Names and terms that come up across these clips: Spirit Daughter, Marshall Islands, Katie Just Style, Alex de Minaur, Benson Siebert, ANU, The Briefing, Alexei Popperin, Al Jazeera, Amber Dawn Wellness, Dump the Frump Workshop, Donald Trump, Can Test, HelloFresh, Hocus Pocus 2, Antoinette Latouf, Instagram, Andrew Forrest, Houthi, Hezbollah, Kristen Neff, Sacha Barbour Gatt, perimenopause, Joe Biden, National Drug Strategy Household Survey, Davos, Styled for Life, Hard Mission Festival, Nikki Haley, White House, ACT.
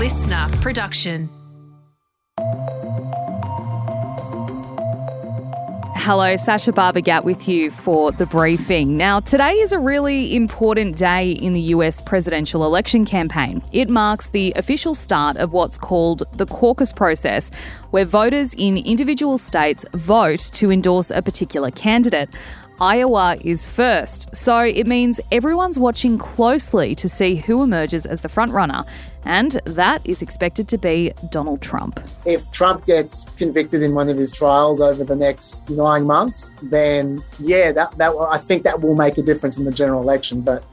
listener production. Hello, Sacha Barbour Gatt with you for The Briefing. Now, today is a really important day in the US presidential election campaign. It marks the official start of what's called the caucus process, where voters in individual states vote to endorse a particular candidate. Iowa is first, so it means everyone's watching closely to see who emerges as the frontrunner, and that is expected to be Donald Trump. If Trump gets convicted in one of his trials over the next 9 months, then I think that will make a difference in the general election, but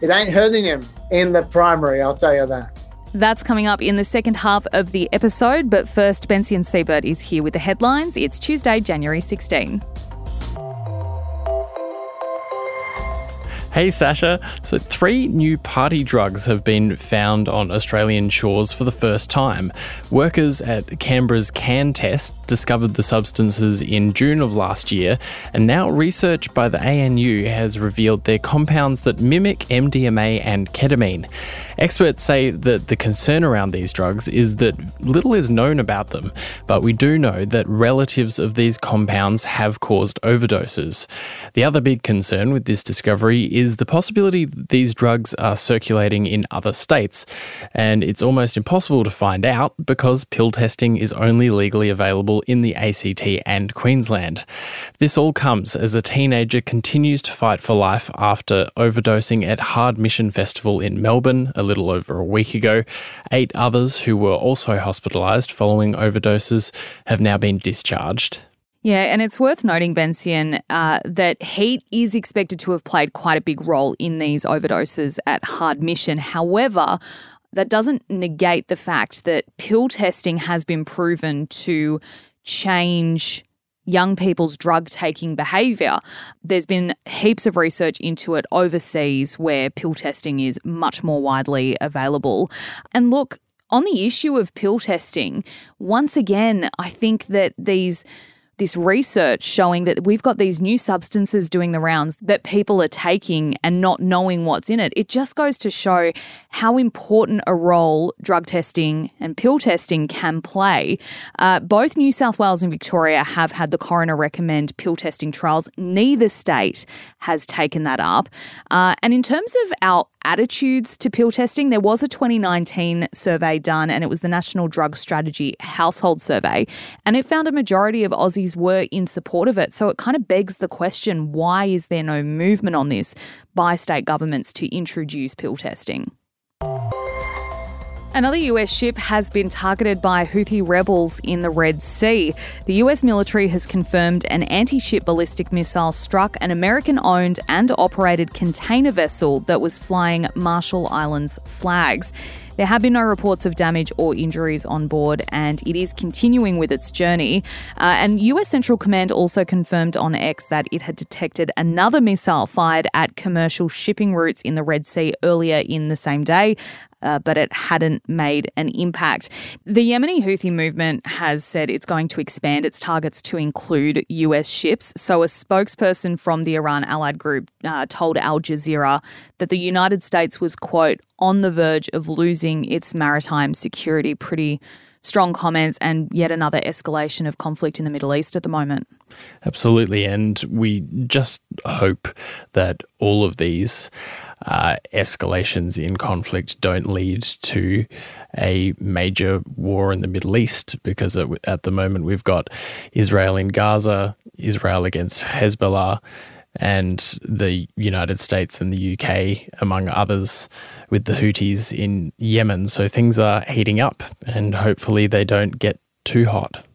it ain't hurting him in the primary, I'll tell you that. That's coming up in the second half of the episode, but first, Benson Siebert is here with the headlines. It's Tuesday, January 16. Hey Sasha, so 3 new party drugs have been found on Australian shores for the first time. Workers at Canberra's Can Test discovered the substances in June of last year, and now research by the ANU has revealed they're compounds that mimic MDMA and ketamine. Experts say that the concern around these drugs is that little is known about them, but we do know that relatives of these compounds have caused overdoses. The other big concern with this discovery is the possibility that these drugs are circulating in other states, and it's almost impossible to find out because pill testing is only legally available in the ACT and Queensland. This all comes as a teenager continues to fight for life after overdosing at Hard Mission Festival in Melbourne a little over a week ago. 8 others who were also hospitalised following overdoses have now been discharged. Yeah, and it's worth noting, Benson, that heat is expected to have played quite a big role in these overdoses at Hard Mission. However, that doesn't negate the fact that pill testing has been proven to change young people's drug-taking behaviour. There's been heaps of research into it overseas where pill testing is much more widely available. And look, on the issue of pill testing, once again, I think that this research showing that we've got these new substances doing the rounds that people are taking and not knowing what's in it. It just goes to show how important a role drug testing and pill testing can play. Both New South Wales and Victoria have had the coroner recommend pill testing trials. Neither state has taken that up. And in terms of our attitudes to pill testing, there was a 2019 survey done, and it was the National Drug Strategy Household Survey, and it found a majority of Aussies were in support of it. So it kind of begs the question, why is there no movement on this by state governments to introduce pill testing? Another US ship has been targeted by Houthi rebels in the Red Sea. The US military has confirmed an anti-ship ballistic missile struck an American-owned and operated container vessel that was flying Marshall Islands flags. There have been no reports of damage or injuries on board, and it is continuing with its journey. And US Central Command also confirmed on X that it had detected another missile fired at commercial shipping routes in the Red Sea earlier in the same day, but it hadn't made an impact. The Yemeni-Houthi movement has said it's going to expand its targets to include US ships. So a spokesperson from the Iran allied group told Al Jazeera that the United States was, quote, on the verge of losing its maritime security. Pretty strong comments, and yet another escalation of conflict in the Middle East at the moment. Absolutely, and we just hope that all of these escalations in conflict don't lead to a major war in the Middle East, because at the moment we've got Israel in Gaza, Israel against Hezbollah, and the United States and the UK, among others, with the Houthis in Yemen. So things are heating up, and hopefully they don't get too hot.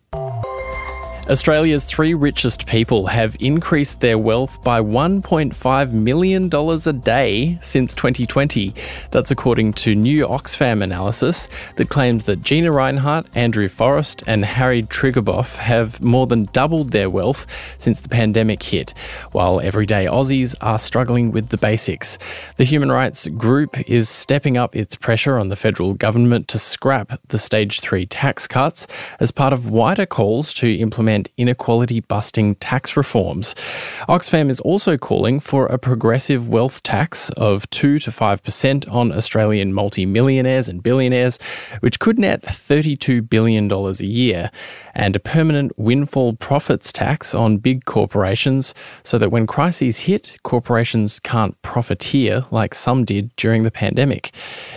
Australia's 3 richest people have increased their wealth by $1.5 million a day since 2020. That's according to new Oxfam analysis that claims that Gina Rinehart, Andrew Forrest and Harry Triguboff have more than doubled their wealth since the pandemic hit, while everyday Aussies are struggling with the basics. The Human Rights Group is stepping up its pressure on the federal government to scrap the Stage 3 tax cuts as part of wider calls to implement implement inequality-busting tax reforms. Oxfam is also calling for a progressive wealth tax of 2 to 5% on Australian multi-millionaires and billionaires, which could net $32 billion a year, and a permanent windfall profits tax on big corporations so that when crises hit, corporations can't profiteer like some did during the pandemic.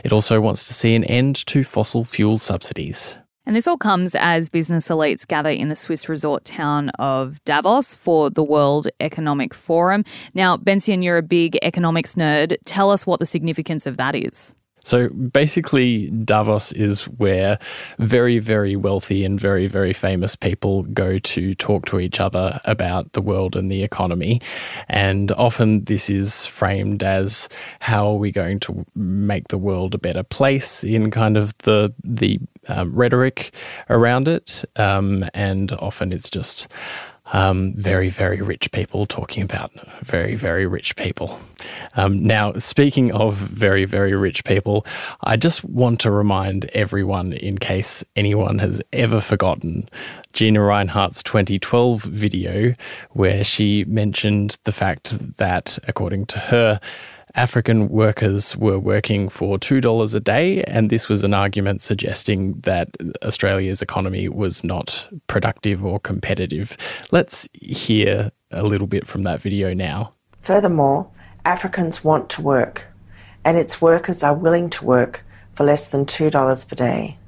It also wants to see an end to fossil fuel subsidies. And this all comes as business elites gather in the Swiss resort town of Davos for the World Economic Forum. Now, Benson, you're a big economics nerd. Tell us what the significance of that is. So basically, Davos is where very, very wealthy and very, very famous people go to talk to each other about the world and the economy. And often this is framed as how are we going to make the world a better place in kind of the rhetoric around it. And often it's just very, very rich people talking about very, very rich people. Now, speaking of very, very rich people, I just want to remind everyone, in case anyone has ever forgotten, Gina Rinehart's 2012 video where she mentioned the fact that, according to her, African workers were working for $2 a day, and this was an argument suggesting that Australia's economy was not productive or competitive. Let's hear a little bit from that video now. Furthermore, Africans want to work, and its workers are willing to work for less than $2 per day.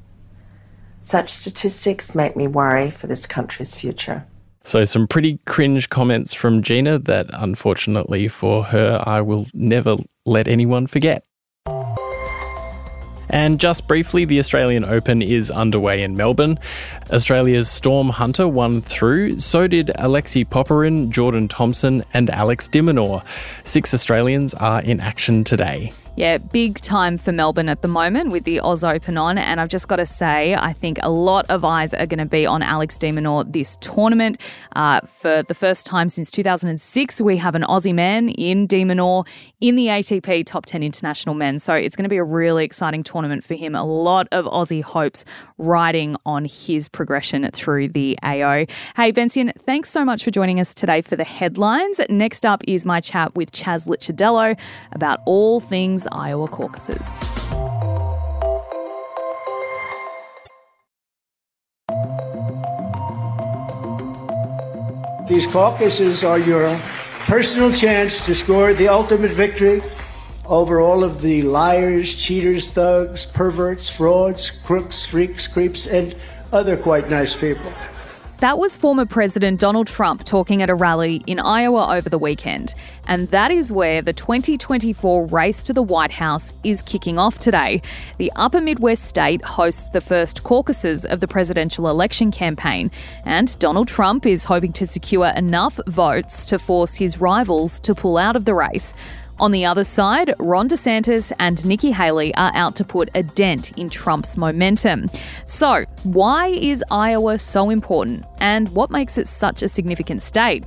Such statistics make me worry for this country's future. So some pretty cringe comments from Gina that, unfortunately for her, I will never let anyone forget. And just briefly, the Australian Open is underway in Melbourne. Australia's Storm Hunter won through. So did Alexei Popperin, Jordan Thompson and Alex de Minaur. 6 Australians are in action today. Yeah, big time for Melbourne at the moment with the Aussie Open on, and I've just got to say I think a lot of eyes are going to be on Alex de Minaur this tournament. For the first time since 2006, we have an Aussie man in de Minaur in the ATP Top 10 International Men, so it's going to be a really exciting tournament for him. A lot of Aussie hopes riding on his progression through the AO. Hey, Benson, thanks so much for joining us today for the headlines. Next up is my chat with Chas Licciardello about all things Iowa caucuses. These caucuses are your personal chance to score the ultimate victory over all of the liars, cheaters, thugs, perverts, frauds, crooks, freaks, creeps, and other quite nice people. That was former President Donald Trump talking at a rally in Iowa over the weekend. And that is where the 2024 race to the White House is kicking off today. The Upper Midwest state hosts the first caucuses of the presidential election campaign. And Donald Trump is hoping to secure enough votes to force his rivals to pull out of the race. On the other side, Ron DeSantis and Nikki Haley are out to put a dent in Trump's momentum. So, why is Iowa so important, and what makes it such a significant state?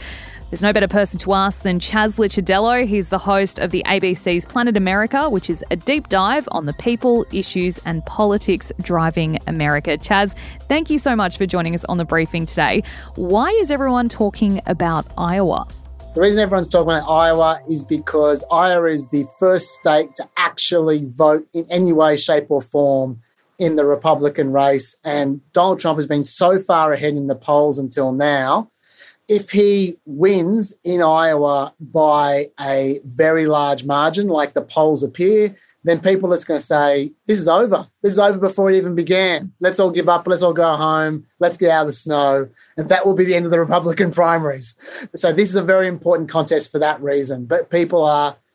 There's no better person to ask than Chas Licciardello. He's the host of the ABC's Planet America, which is a deep dive on the people, issues and politics driving America. Chas, thank you so much for joining us on The Briefing today. Why is everyone talking about Iowa? The reason everyone's talking about Iowa is because Iowa is the first state to actually vote in any way, shape or form in the Republican race. And Donald Trump has been so far ahead in the polls until now. If he wins in Iowa by a very large margin, like the polls appear, then people are just going to say, this is over. This is over before it even began. Let's all give up. Let's all go home. Let's get out of the snow. And that will be the end of the Republican primaries. So this is a very important contest for that reason. But people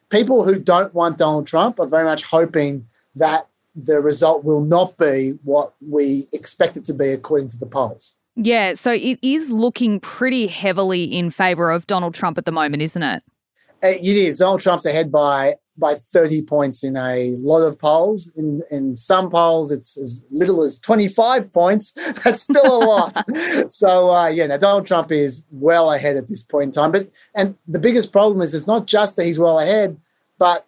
who don't want Donald Trump are very much hoping that the result will not be what we expect it to be according to the polls. Yeah, so it is looking pretty heavily in favour of Donald Trump at the moment, isn't it? It is. Donald Trump's ahead by 30 points in a lot of polls. In some polls, it's as little as 25 points. That's still a lot. So Donald Trump is well ahead at this point in time. And the biggest problem is it's not just that he's well ahead, but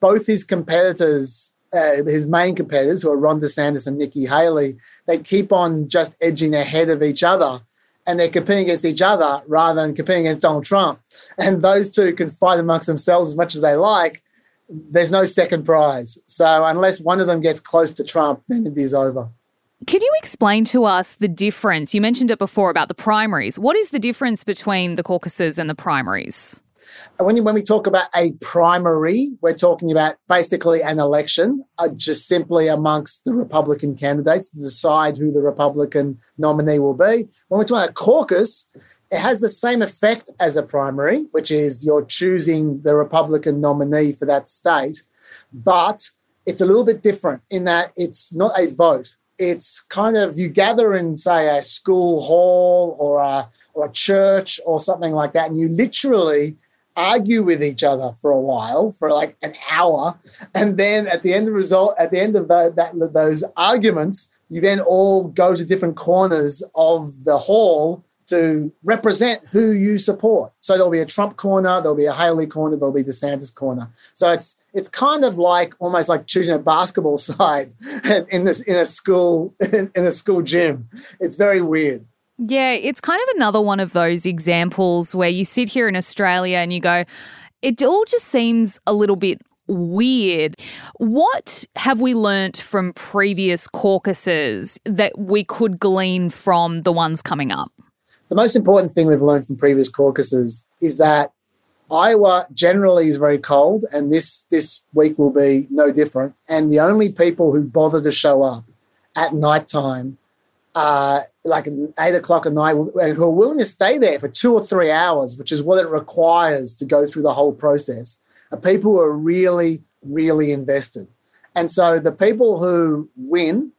both his competitors, his main competitors, who are Ron DeSantis and Nikki Haley, they keep on just edging ahead of each other. and they're competing against each other rather than competing against Donald Trump. And those two can fight amongst themselves as much as they like. There's no second prize. So unless one of them gets close to Trump, then it is over. Could you explain to us the difference? You mentioned it before about the primaries. What is the difference between the caucuses and the primaries? When we talk about a primary, we're talking about basically an election just simply amongst the Republican candidates to decide who the Republican nominee will be. When we're talking about caucus, it has the same effect as a primary, which is you're choosing the Republican nominee for that state, but it's a little bit different in that it's not a vote. It's kind of you gather in, say, a school hall or a church or something like that, and you literally argue with each other for a while, for like an hour, and then at the end of those arguments, you then all go to different corners of the hall to represent who you support. So there'll be a Trump corner, there'll be a Haley corner, there'll be DeSantis corner. So it's kind of like almost like choosing a basketball side in a school gym. It's very weird. Yeah, it's kind of another one of those examples where you sit here in Australia and you go, it all just seems a little bit weird. What have we learnt from previous caucuses that we could glean from the ones coming up? The most important thing we've learned from previous caucuses is that Iowa generally is very cold, and this week will be no different. And the only people who bother to show up at nighttime like 8 o'clock at night, and who are willing to stay there for 2 or 3 hours, which is what it requires to go through the whole process, are people who are really, really invested. And so the people who win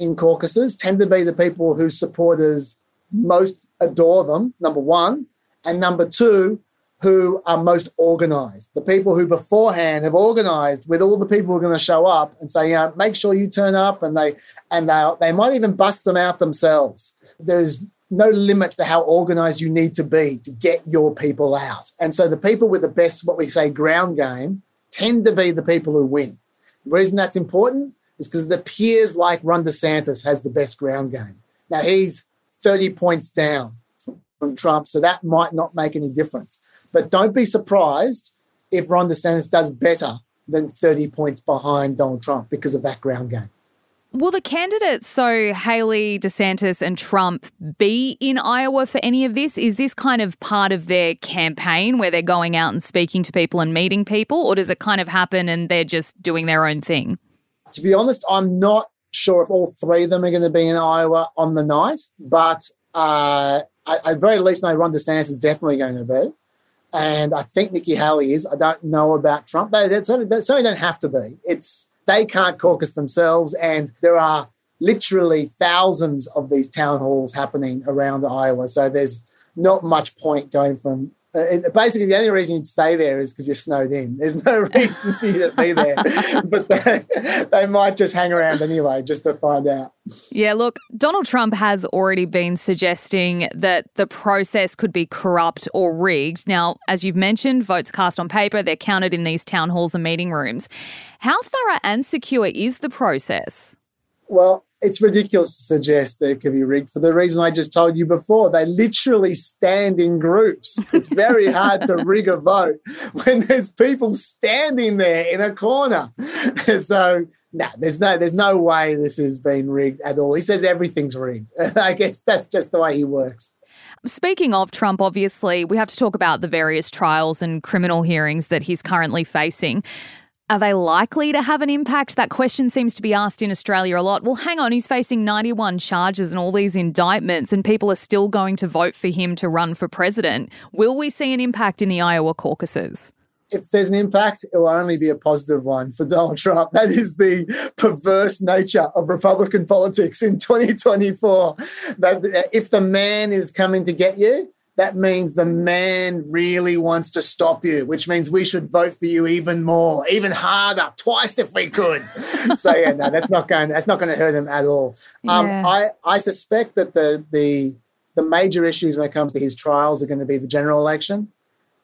in caucuses tend to be the people whose supporters most adore them, number one, and number two, who are most organised, the people who beforehand have organised with all the people who are going to show up and say, you know, make sure you turn up, and they might even bust them out themselves. There's no limit to how organised you need to be to get your people out. And so the people with the best, what we say, ground game tend to be the people who win. The reason that's important is because the peers like Ron DeSantis has the best ground game. Now, he's 30 points down from Trump, so that might not make any difference. But don't be surprised if Ron DeSantis does better than 30 points behind Donald Trump because of that ground game. Will the candidates, so Haley, DeSantis and Trump, be in Iowa for any of this? Is this kind of part of their campaign where they're going out and speaking to people and meeting people, or does it kind of happen and they're just doing their own thing? To be honest, I'm not sure if all three of them are going to be in Iowa on the night, but at very least, I know Ron DeSantis is definitely going to be. And I think Nikki Haley is. I don't know about Trump. They certainly don't have to be. They can't caucus themselves. And there are literally thousands of these town halls happening around Iowa. So there's not much point going from... basically, the only reason you'd stay there is because you're snowed in. There's no reason for you to be there. But they might just hang around anyway just to find out. Yeah, look, Donald Trump has already been suggesting that the process could be corrupt or rigged. Now, as you've mentioned, votes cast on paper, they're counted in these town halls and meeting rooms. How thorough and secure is the process? Well, it's ridiculous to suggest that it could be rigged for the reason I just told you before. They literally stand in groups. It's very hard to rig a vote when there's people standing there in a corner. So, there's no way this has been rigged at all. He says everything's rigged. I guess that's just the way he works. Speaking of Trump, obviously, we have to talk about the various trials and criminal hearings that he's currently facing. Are they likely to have an impact? That question seems to be asked in Australia a lot. Well, hang on, he's facing 91 charges and all these indictments, and people are still going to vote for him to run for president. Will we see an impact in the Iowa caucuses? If there's an impact, it will only be a positive one for Donald Trump. That is the perverse nature of Republican politics in 2024. That if the man is coming to get you, that means the man really wants to stop you, which means we should vote for you even more, even harder, twice if we could. So yeah, no, that's not going to hurt him at all. Yeah. I suspect that the major issues when it comes to his trials are going to be the general election.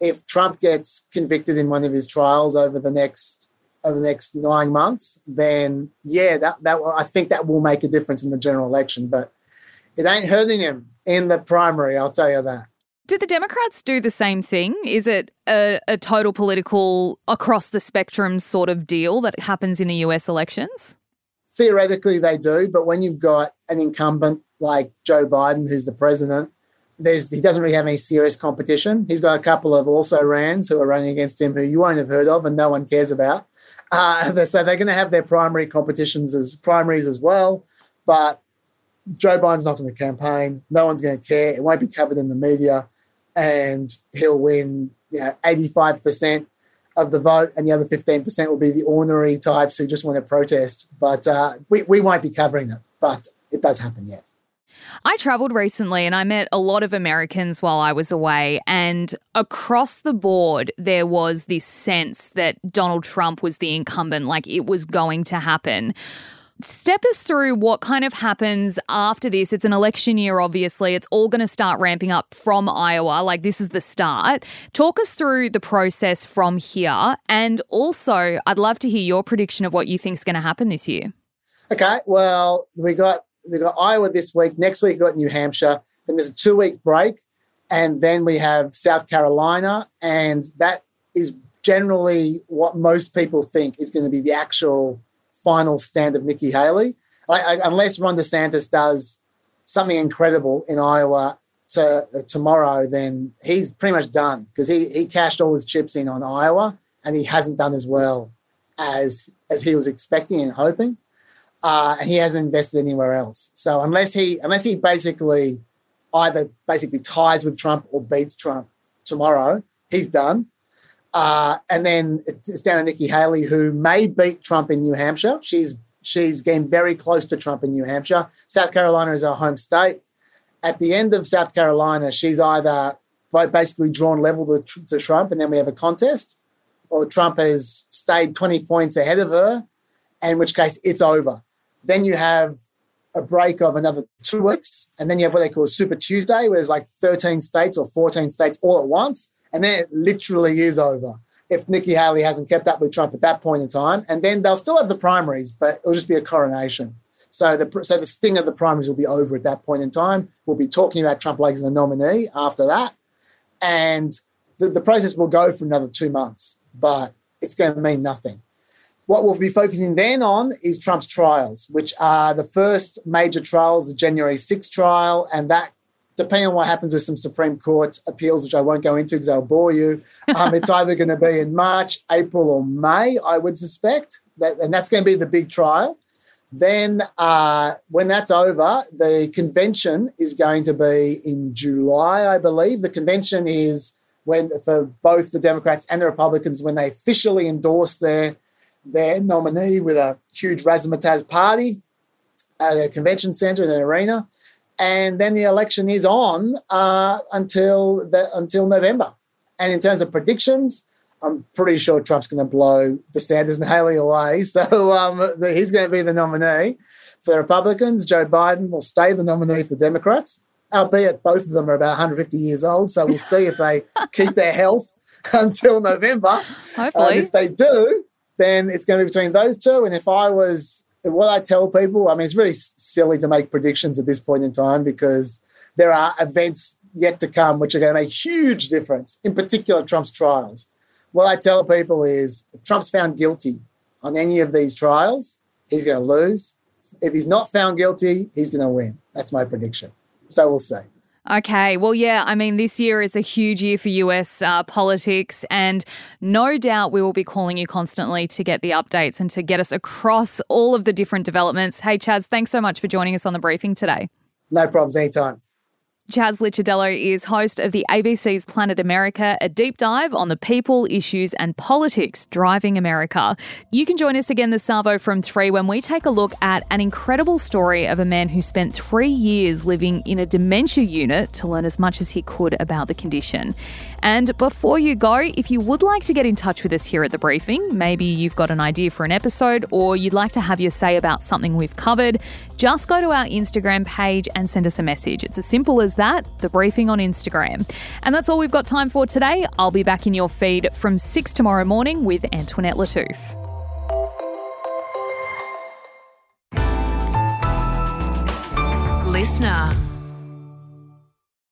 If Trump gets convicted in one of his trials over the next 9 months, then yeah, I think that will make a difference in the general election. But it ain't hurting him in the primary, I'll tell you that. Did the Democrats do the same thing? Is it a total political across the spectrum sort of deal that happens in the US elections? Theoretically, they do. But when you've got an incumbent like Joe Biden, who's the president, he doesn't really have any serious competition. He's got a couple of also-rans who are running against him who you won't have heard of and no one cares about. So they're going to have their primary competitions as primaries as well. But Joe Biden's not going to campaign. No one's going to care. It won't be covered in the media. And he'll win 85% of the vote, and the other 15% will be the ornery types who just want to protest. But we won't be covering it. But it does happen, yes. I travelled recently and I met a lot of Americans while I was away, and across the board there was this sense that Donald Trump was the incumbent, like it was going to happen. Step us through what kind of happens after this. It's an election year, obviously. It's all going to start ramping up from Iowa. Like, this is the start. Talk us through the process from here, and also I'd love to hear your prediction of what you think is going to happen this year. Okay, well, we've got Iowa this week. Next week, we've got New Hampshire. Then there's a 2-week break. And then we have South Carolina. And that is generally what most people think is going to be the actual final stand of Nikki Haley. Unless Ron DeSantis does something incredible in Iowa tomorrow, then he's pretty much done, because he cashed all his chips in on Iowa and he hasn't done as well as he was expecting and hoping. And he hasn't invested anywhere else. So unless he basically ties with Trump or beats Trump tomorrow, he's done. And then it's down to Nikki Haley, who may beat Trump in New Hampshire. She's getting very close to Trump in New Hampshire. South Carolina is our home state. At the end of South Carolina, she's either basically drawn level to Trump, and then we have a contest, or Trump has stayed 20 points ahead of her, in which case it's over. Then you have a break of another 2 weeks, and then you have what they call Super Tuesday, where there's like 13 states or 14 states all at once, and then it literally is over if Nikki Haley hasn't kept up with Trump at that point in time. And then they'll still have the primaries, but it'll just be a coronation. So the sting of the primaries will be over at that point in time. We'll be talking about Trump like as the nominee after that. And the process will go for another 2 months, but it's going to mean nothing. What we'll be focusing then on is Trump's trials, which are the first major trials, the January 6th trial, and that, depending on what happens with some Supreme Court appeals, which I won't go into because I'll bore you, it's either going to be in March, April or May, I would suspect, and that's going to be the big trial. Then when that's over, the convention is going to be in July, I believe. The convention is when, for both the Democrats and the Republicans, when they officially endorse their nominee with a huge razzmatazz party at a convention centre in an arena, and then the election is on until November. And in terms of predictions, I'm pretty sure Trump's going to blow DeSantis and Haley away, so he's going to be the nominee for the Republicans. Joe Biden will stay the nominee for Democrats, albeit both of them are about 150 years old, so we'll see if they keep their health until November. Hopefully. If they do, then it's going to be between those two. And if I was, what I tell people, I mean, it's really silly to make predictions at this point in time, because there are events yet to come which are going to make huge difference, in particular Trump's trials. What I tell people is if Trump's found guilty on any of these trials, he's going to lose. If he's not found guilty, he's going to win. That's my prediction. So we'll see. Okay. Well, yeah, I mean, this year is a huge year for US politics, and no doubt we will be calling you constantly to get the updates and to get us across all of the different developments. Hey, Chas, thanks so much for joining us on The Briefing today. No problems, anytime. Chas Licciardello is host of the ABC's Planet America, a deep dive on the people, issues and politics driving America. You can join us again this Savo from 3 when we take a look at an incredible story of a man who spent 3 years living in a dementia unit to learn as much as he could about the condition. And before you go, if you would like to get in touch with us here at The Briefing, maybe you've got an idea for an episode or you'd like to have your say about something we've covered, just go to our Instagram page and send us a message. It's as simple as that, The Briefing on Instagram. And that's all we've got time for today. I'll be back in your feed from 6 tomorrow morning with Antoinette Latouf. Listener.